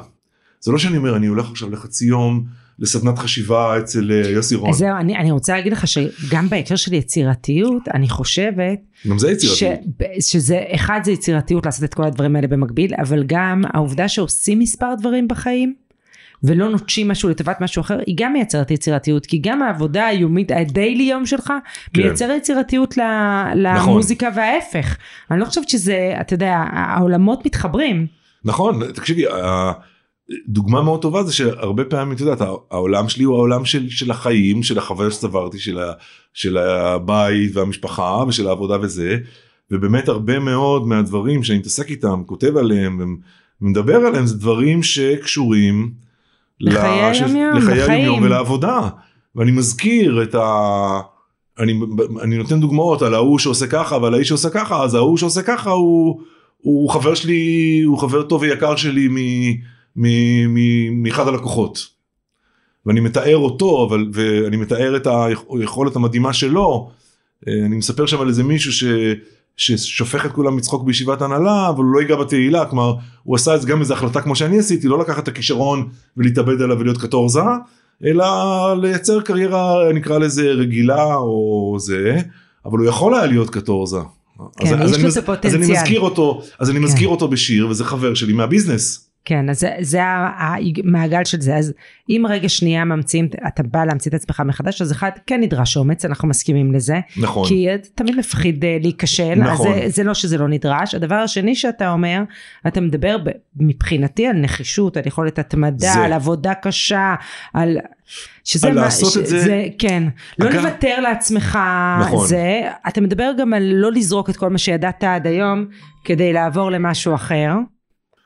זה לא שאני אומר, אני הולך עכשיו לחצי יום, לסדנת חשיבה אצל יוסי רון. אז זהו, אני רוצה להגיד לך שגם בהקשר של יצירתיות, אני חושבת... גם זה יצירתיות. שזה, אחד זה יצירתיות לעשות את כל הדברים האלה במקביל, אבל גם העובדה שעושים מספר דברים בחיים, ולא נוטשים משהו לטובת משהו אחר, היא גם מייצרת יצירתיות, כי גם העבודה היומית, הדיילי יום שלך, מייצרת יצירתיות למוזיקה וההפך. אני לא חושבת שזה, אתה יודע, העולמות מתחברים. נכון, תקשיבי, דוגמה מאוד טובה זה שהרבה פעמים, אתה יודעת, העולם שלי הוא העולם של החיים, של החוויה שצברתי, של הבית והמשפחה ושל העבודה וזה, ובאמת הרבה מאוד מהדברים שאני מתעסק איתם, כותב עליהם ומדבר עליהם, זה דברים שקשורים לחיי היום ולעבודה. ואני מזכיר את אני נותן דוגמאות על ההוא שעושה ככה ועל האיש שעושה ככה, אז ההוא שעושה ככה הוא חבר שלי, הוא חבר טוב ויקר שלי מאחד הלקוחות, ואני מתאר אותו, ואני מתאר את היכולת המדהימה שלו. אני מספר שם על איזה מישהו ששופך את כולם מצחוק בישיבת הנהלה, אבל הוא לא ייגע בתהילה, כלומר הוא עשה את זה גם איזו החלטה כמו שאני עשיתי, לא לקחת את הכישרון ולהתאבד עליו ולהיות קטורזה, אלא לייצר קריירה נקרא לזה רגילה או זה, אבל הוא יכול היה להיות קטורזה. אז אני מזכיר אותו, בשיר, וזה חבר שלי מהביזנס. כן, אז זה המעגל של זה. אז אם רגע שנייה ממציאים, אתה בא להמציא את עצמך מחדש, אז אחד כן נדרש אומץ, אנחנו מסכימים לזה. נכון. כי תמיד מפחיד להיכשל, אז זה לא שזה לא נדרש. הדבר השני שאתה אומר, אתה מדבר מבחינתי על נחישות, על יכולת התמדה, על עבודה קשה, על... שזה לעשות את זה. כן, לא לוותר לעצמך. נכון. אתה מדבר גם על לא לזרוק את כל מה שידעת עד היום, כדי לעבור למשהו אחר.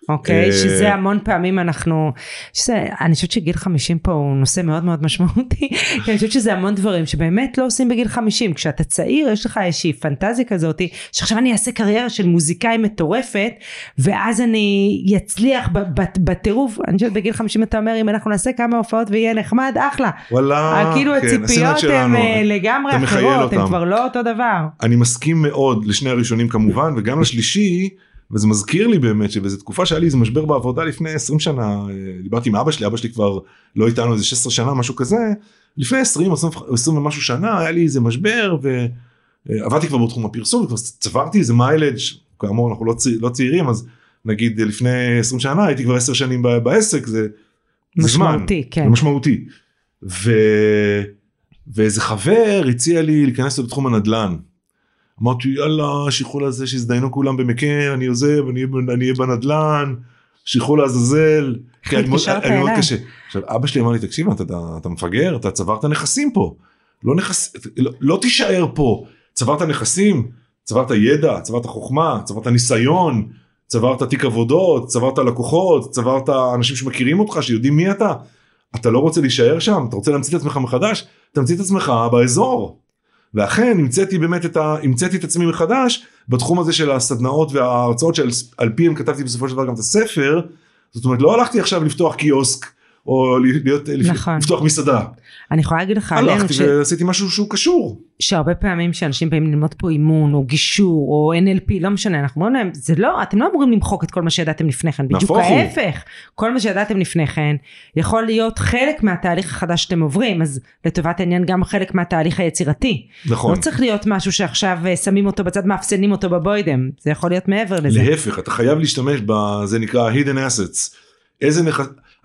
אוקיי, שזה המון פעמים אני חושבת שגיל 50 פה הוא נושא מאוד מאוד משמעותי, כי אני חושבת שזה המון דברים שבאמת לא עושים בגיל 50, כשאתה צעיר יש לך איזושהי פנטזיה כזאת, שעכשיו אני אעשה קריירה של מוזיקאי מטורפת, ואז אני יצליח בטירוף, אני חושבת בגיל 50 אתה אומר, אם אנחנו נעשה כמה הופעות ויהיה נחמד, אחלה. וואלה, כאילו הציפיות הן לגמרי אחרות, הן כבר לא אותו דבר. אני מסכים מאוד לשני הראשונים כמובן, וגם לשלישי, וזה מזכיר לי באמת שבאיזו תקופה שהיה לי איזה משבר בעבודה לפני 20 שנה, דיברתי עם אבא שלי כבר לא איתנו איזה 16 שנה, משהו כזה, לפני 20 ומשהו שנה היה לי איזה משבר, ועבדתי כבר בתחום הפרסום, וכבר צברתי איזה מיילג', כאמור אנחנו לא צעירים, אז נגיד לפני 20 שנה, הייתי כבר 10 שנים בעסק, זה זמן, זה משמעותי, ואיזה חבר הציע לי להיכנס לתחום הנדל"ן, אמרתי, יאללה, שיחול הזה שהזדיינו כולם במקן, אני עוזב, אני אהיה בנדלן, שיחול הזזל, אני מאוד קשה. עכשיו, אבא שלי אמר לי, תקשיב, אתה מפגר, אתה צברת נכסים פה, לא תישאר פה, צברת נכסים, צברת ידע, צברת חוכמה, צברת ניסיון, צברת תיק עבודות, צברת לקוחות, צברת אנשים שמכירים אותך, שיודעים מי אתה, אתה לא רוצה להישאר שם, אתה רוצה להמציא את עצמך מחדש, תמציא את עצמך באזור. ואכן, המצאתי את עצמי מחדש, בתחום הזה של הסדנאות וההרצאות, שעל פיהם כתבתי בסופו של דבר גם את הספר, זאת אומרת, לא הלכתי עכשיו לפתוח קיוסק, או לפתוח מסעדה. אני יכולה להגיד לך עלינו, הלכתי ועשיתי משהו שהוא קשור. שהרבה פעמים שאנשים באים ללמוד פה אימון, או גישור, או NLP, לא משנה, אנחנו אומרים להם, אתם לא אמורים למחוק את כל מה שידעתם לפני כן, בדיוק ההפך, כל מה שידעתם לפני כן, יכול להיות חלק מהתהליך החדש שאתם עוברים, אז לטובת העניין גם חלק מהתהליך היצירתי. נכון. לא צריך להיות משהו שעכשיו שמים אותו בצד, מאפסנים אותו בבוידם, זה יכול להיות מעבר לזה. להפך, אתה חייב להשתמש בזה נקרא hidden assets.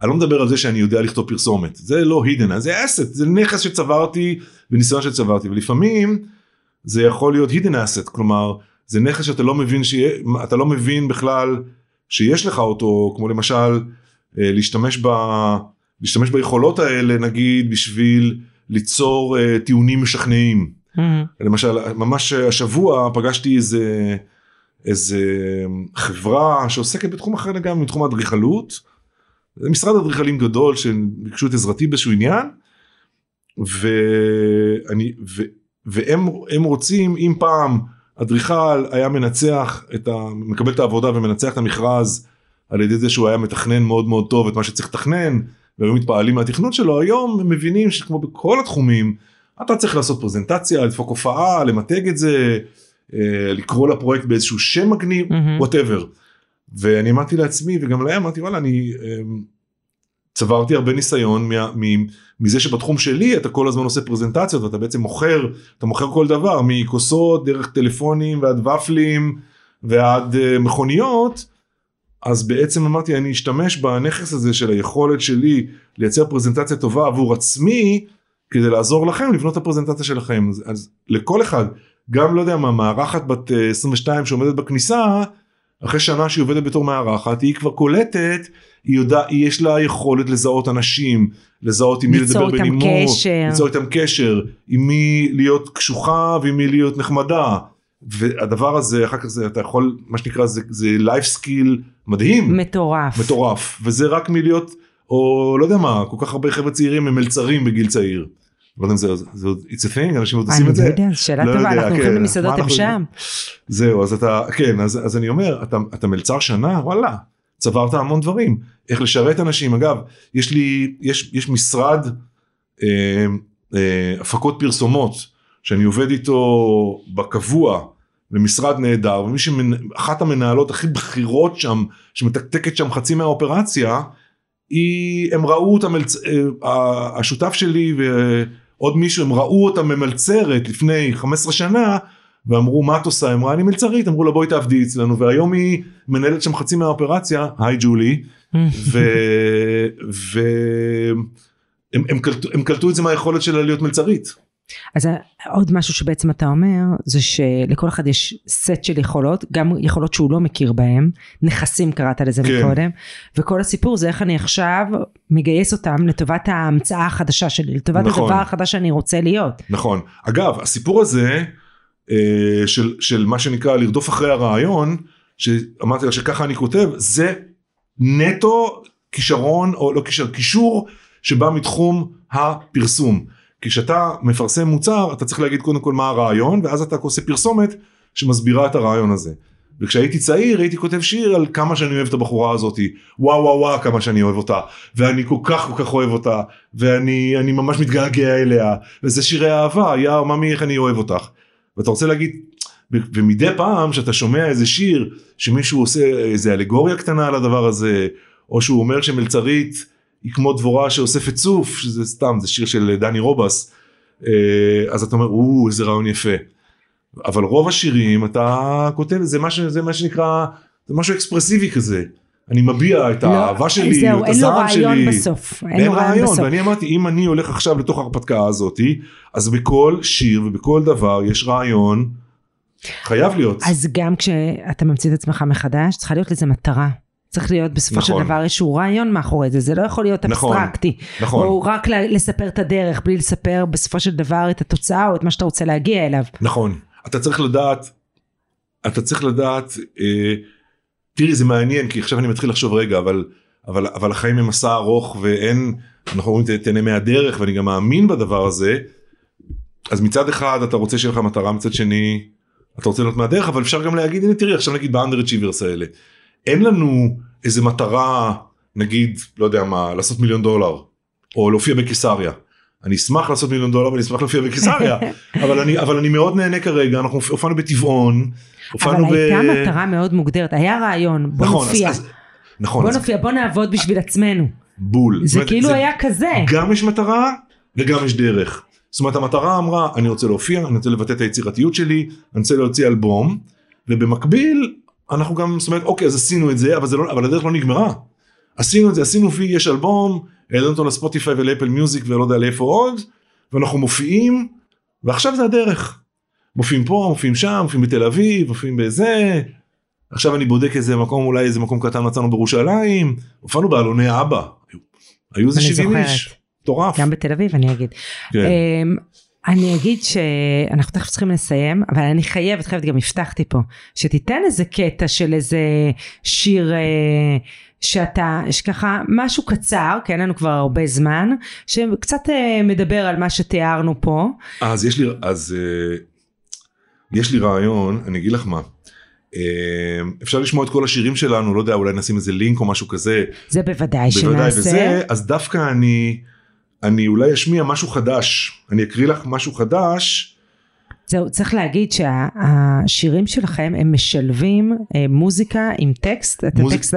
אני לא מדבר על זה שאני יודע לכתוב פרסומת, זה לא הידן, זה אסט, זה נכס שצברתי וניסיון שצברתי, ולפעמים זה יכול להיות הידן אסט, כלומר זה נכס שאתה לא מבין בכלל שיש לך אותו, כמו למשל, להשתמש ביכולות האלה, נגיד, בשביל ליצור טיעונים משכנעים. למשל, ממש השבוע פגשתי איזה חברה שעוסקת בתחום אחר לגמרי, בתחום האדריכלות. זה משרד אדריכלים גדול שביקשו את עזרתי באיזשהו עניין, והם רוצים, אם פעם אדריכל היה מקבל את העבודה ומנצח את המכרז על ידי זה שהוא היה מתכנן מאוד מאוד טוב את מה שצריך לתכנן, והיום מתפעלים מהתכנות שלו, היום הם מבינים שכמו בכל התחומים, אתה צריך לעשות פרזנטציה, לדפוק הופעה, למתג את זה, לקרוא לפרויקט באיזשהו שם מגניב, whatever. ואני אמרתי לעצמי, וגם להם אמרתי, וואלה, אני צברתי הרבה ניסיון מזה שבתחום שלי אתה כל הזמן עושה פרזנטציות, ואתה בעצם מוכר כל דבר, מכוסות, דרך טלפונים ועד ופלים ועד מכוניות, אז בעצם אמרתי, אני אשתמש בנכס הזה של היכולת שלי לייצר פרזנטציה טובה עבור עצמי, כדי לעזור לכם לבנות את הפרזנטציה שלכם. אז לכל אחד, גם לא יודע מה, מערכת בת 22 שעומדת בכניסה, אחרי שנה שהיא עובדת בתור מערכת, היא כבר קולטת, יש לה יכולת לזהות אנשים, לזהות עם מי לדבר בנימות, ליצור איתם קשר, עם מי להיות קשוחה ועם מי להיות נחמדה. והדבר הזה, אחר כך זה, אתה יכול, מה שנקרא, זה life skill מדהים. מטורף. מטורף. וזה רק מלהיות, או לא יודע מה, כל כך הרבה חבר'ה צעירים הם מלצרים בגיל צעיר. לא יודע אם זה עוד, it's a thing, אנשים עוד עושים את זה. אני לא יודע, שאלה טובה, אנחנו הולכים למסעדות עם שם. זהו, אז אתה, כן, אז אני אומר, אתה מלצר שנה, וואלה, צברת המון דברים. איך לשרת אנשים, אגב, יש משרד הפקות פרסומות, שאני עובד איתו בקבוע, במשרד נהדר, אחת המנהלות הכי בכירות שם, שמתקתקת שם חצי מהאופרציה, הם ראו אותם, השותף שלי ועוד מישהו, הם ראו אותם ממלצרת לפני 15 שנה, ואמרו, מה את עושה? אמרה, אני מלצרית, אמרו לה, בואי תעבדי אצלנו, והיום היא מנהלת שם חצי מהאופרציה, היי ג'ולי, הם קלטו את זה מהיכולת שלה להיות מלצרית. אז עוד משהו שבעצם אתה אומר, זה שלכל אחד יש סט של יכולות, גם יכולות שהוא לא מכיר בהם, נכסים קראת לזה מקודם, וכל הסיפור זה איך אני עכשיו מגייס אותם לטובת ההמצאה החדשה שלי, לטובת הדבר החדש שאני רוצה להיות. נכון. אגב, הסיפור הזה, של מה שנקרא לרדוף אחרי הרעיון, שאמרתי לה שככה אני כותב, זה נטו כישרון, או לא כישרון, קישור שבא מתחום הפרסום. כי כשאתה מפרסם מוצר, אתה צריך להגיד קודם כל מה הרעיון, ואז אתה עושה פרסומת שמסבירה את הרעיון הזה. וכשהייתי צעיר, הייתי כותב שיר על כמה שאני אוהב את הבחורה הזאת, וואו וואו וואו כמה שאני אוהב אותה, ואני כל כך כל כך אוהב אותה, ואני ממש מתגעגע אליה, וזה שירי אהבה, יא ממי איך אני אוהב אותך. ואתה רוצה להגיד, ומדי פעם שאתה שומע איזה שיר, שמישהו עושה איזה אלגוריה קטנה על הדבר הזה, או שהוא אומר שמלצרית, היא כמו דבורה שאוספת צוף, שזה סתם, זה שיר של דני רובס, אז אתה אומר, איזה רעיון יפה. אבל רוב השירים, אתה כותב, זה מה שנקרא, זה משהו אקספרסיבי כזה. אני מביע את האהבה שלי, את הזעם שלי. אין לו רעיון בסוף. אין רעיון, ואני אמרתי, אם אני הולך עכשיו לתוך ההרפתקה הזאת, אז בכל שיר ובכל דבר יש רעיון, חייב להיות. אז גם כשאתה ממציא את עצמך מחדש, צריכה להיות לזה מטרה. צריך להיות בסופו של דבר איזשהו רעיון מאחורי זה, זה לא יכול להיות אבסטרקטי, או רק לספר את הדרך, בלי לספר בסופו של דבר את התוצאה, או את מה שאתה רוצה להגיע אליו. נכון, אתה צריך לדעת, תראי זה מעניין, כי עכשיו אני מתחיל לחשוב רגע, אבל החיים הם מסע ארוך, ואין, אנחנו אומרים תהנה מהדרך, ואני גם מאמין בדבר הזה, אז מצד אחד אתה רוצה שיהיה לך מטרה, מצד שני, אתה רוצה להיות מהדרך, אבל אפשר גם להגיד, הנה תראי, עכשיו נגיד באנדראצ'יברס האלה, אין לנו איזה מטרה, נגיד, לא יודע מה, לעשות $1,000,000, או להופיע בקיסריה. אני אשמח לעשות $1,000,000, ואני אשמח להופיע בקיסריה, אבל אני מאוד נהנה כרגע, אנחנו הופענו בטבעון, אבל הייתה מטרה מאוד מוגדרת, היה רעיון, בוא נופיע, בוא נעבוד בשביל עצמנו. בול. זה כאילו היה כזה. גם יש מטרה, וגם יש דרך. זאת אומרת, המטרה אמרה, אני רוצה להופיע, אני רוצה לבטא את היצירתיות שלי, אני רוצה להוציא אלבום, ובמקביל אנחנו גם, זאת אומרת, אוקיי, אז עשינו את זה, אבל הדרך לא נגמרה. עשינו את זה, עשינו פי, יש אלבום, העלינו אותו לספוטיפיי ולאפל מיוזיק, ולא יודע לאיפה עוד, ואנחנו מופיעים, ועכשיו זה הדרך. מופיעים פה, מופיעים שם, מופיעים בתל אביב, מופיעים בזה, עכשיו אני בודק איזה מקום, אולי איזה מקום קטן מצאנו בירושלים, הופענו בעלוני אבא, היו זה 70 איש, תורף. גם בתל אביב אני אגיד. אני אגיד שאנחנו תכף צריכים לסיים, אבל אני חייבת, גם הבטחתי פה, שתיתן איזה קטע של איזה שיר, שאתה, שככה, משהו קצר, כי אין לנו כבר הרבה זמן, שקצת מדבר על מה שתיארנו פה. אז יש לי, רעיון, אני אגיד לך מה, אפשר לשמוע את כל השירים שלנו, לא יודע, אולי נשים איזה לינק או משהו כזה. זה בוודאי שנעשה. וזה, אז דווקא אני אולי אשמיע משהו חדש, אני אקריא לך משהו חדש. זהו, צריך להגיד שהשירים שלכם הם משלבים מוזיקה עם טקסט, את הטקסט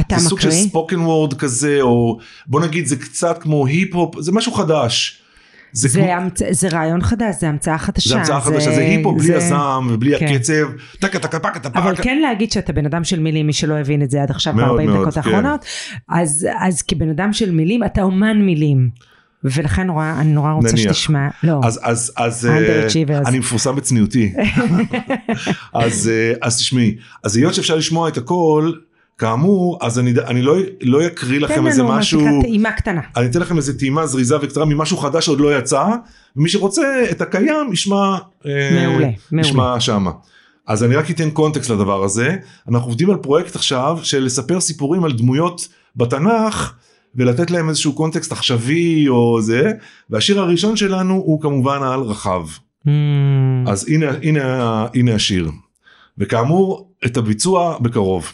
אתה מקריא. זה סוג של ספוקן וורד כזה, או בוא נגיד זה קצת כמו היפ-הופ, זה משהו חדש. זה רעיון חדש, זה המצאה חדשה. זה המצאה חדשה, זה היפו בלי הזעם ובלי הקצב. אבל כן להגיד שאתה בן אדם של מילים, מי שלא הבין את זה עד עכשיו ב-40 דקות האחרונות, אז כבן אדם של מילים, אתה אומן מילים. ולכן אני נורא רוצה שתשמע. אז אני מפורסם בצניעותי. אז תשמעי, אז היות שאפשר לשמוע את הכל, כאמור, אז אני לא אקריא לכם איזה משהו, טעימה קטנה. אני אתן לכם איזה טעימה זריזה וקצרה ממשהו חדש שעוד לא יצא, ומי שרוצה את הקיים ישמע, ישמע שמה. אז אני רק אתן קונטקסט לדבר הזה. אנחנו עובדים על פרויקט עכשיו של לספר סיפורים על דמויות בתנ"ך, ולתת להם איזשהו קונטקסט עכשווי או זה, והשיר הראשון שלנו הוא כמובן על רחב. אז הנה השיר. וכאמור, את הביצוע בקרוב.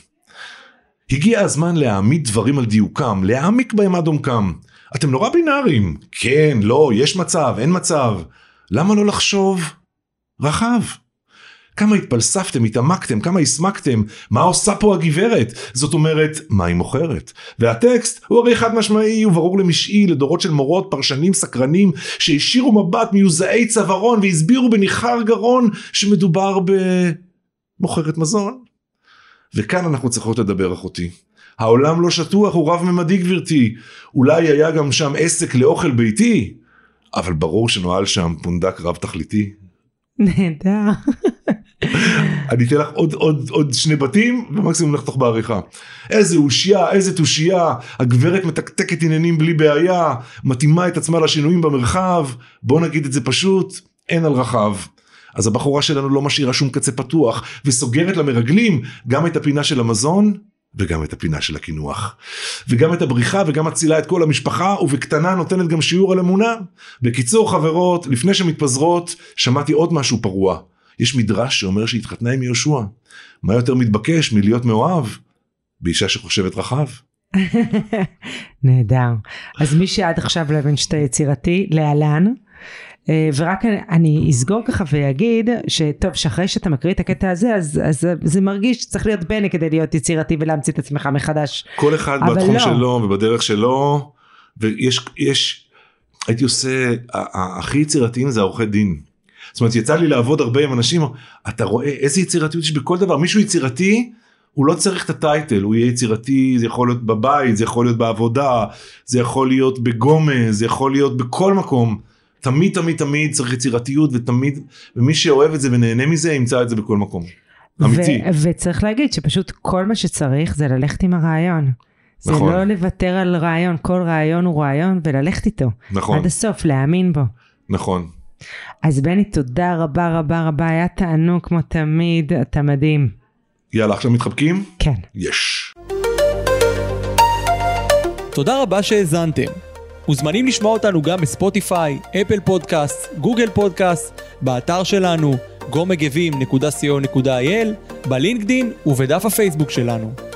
הגיע הזמן להעמיד דברים על דיוקם, להעמיק בהם עד עומקם. אתם נורא בינאריים. כן, לא, יש מצב, אין מצב. למה לא לחשוב רחב? כמה התפלספתם, התעמקתם, כמה הסמקתם, מה עושה פה הגברת? זאת אומרת, מה היא מוכרת? והטקסט הוא הרי חד משמעי, הוא ברור למשעי, לדורות של מורות, פרשנים, סקרנים, שהשאירו מבט מיוזעי צווארון, והסבירו בניחר גרון, שמדובר במוכרת מזון. וכאן אנחנו צריכות לדבר, אחותי. העולם לא שטוח, הוא רב-ממדי, גברתי. אולי היה גם שם עסק לאוכל ביתי, אבל ברור שנועל שם פונדק רב-תכליתי. נהדר. אני אתן לך עוד שני בתים, ומקסימום נחתוך בעריכה. איזה אושייה, איזה תושייה, הגברת מתקתקת עניינים בלי בעיה, מתאימה את עצמה לשינויים במרחב, בוא נגיד את זה פשוט, אין על רחב. אז הבחורה שלנו לא משאירה שום קצה פתוח, וסוגרת למרגלים גם את הפינה של המזון, וגם את הפינה של הכינוח. וגם את הבריחה, וגם הצילה את כל המשפחה, ובקטנה נותנת גם שיעור על אמונה. בקיצור חברות, לפני שמתפזרות, שמעתי עוד משהו פרוע. יש מדרש שאומר שהתחתנה עם יהושע. מה יותר מתבקש מלהיות מאוהב? באישה שחושבת רחב. נהדר. אז מי שעד עכשיו לבנשתי יצירתי, לאלן, ורק אני אסגור ככה ויגיד שטוב שאחרי שאתה מקריא את הקטע הזה אז זה מרגיש שצריך להיות בני כדי להיות יצירתי ולהמציא את עצמך מחדש, כל אחד בתחום שלו ובדרך שלו, ויש הייתי עושה, הכי יצירתיים זה עורכי דין, זאת אומרת יצא לי לעבוד הרבה עם אנשים, אתה רואה איזה יצירתיות יש בכל דבר, מישהו יצירתי הוא לא צריך את הטייטל, הוא יהיה יצירתי, זה יכול להיות בבית, זה יכול להיות בעבודה, זה יכול להיות בגומה, זה יכול להיות בכל מקום, תמיד, תמיד, תמיד צריך יצירתיות, ותמיד, ומי שאוהב את זה ונהנה מזה, ימצא את זה בכל מקום. אמיתי. וצריך להגיד שפשוט כל מה שצריך זה ללכת עם הרעיון. נכון. זה לא לוותר על רעיון, כל רעיון הוא רעיון, וללכת איתו. נכון. עד הסוף, להאמין בו. נכון. אז בני, תודה רבה רבה רבה, היה תענוג כמו תמיד, אתה מדהים. יאללה, עכשיו מתחבקים? כן. יש. תודה רבה שהזנתם. מוזמנים לשמוע אותנו גם בספוטיפיי, אפל פודקאסט, גוגל פודקאסט, באתר שלנו, gomegevim.co.il, בלינקדין ובדף הפייסבוק שלנו.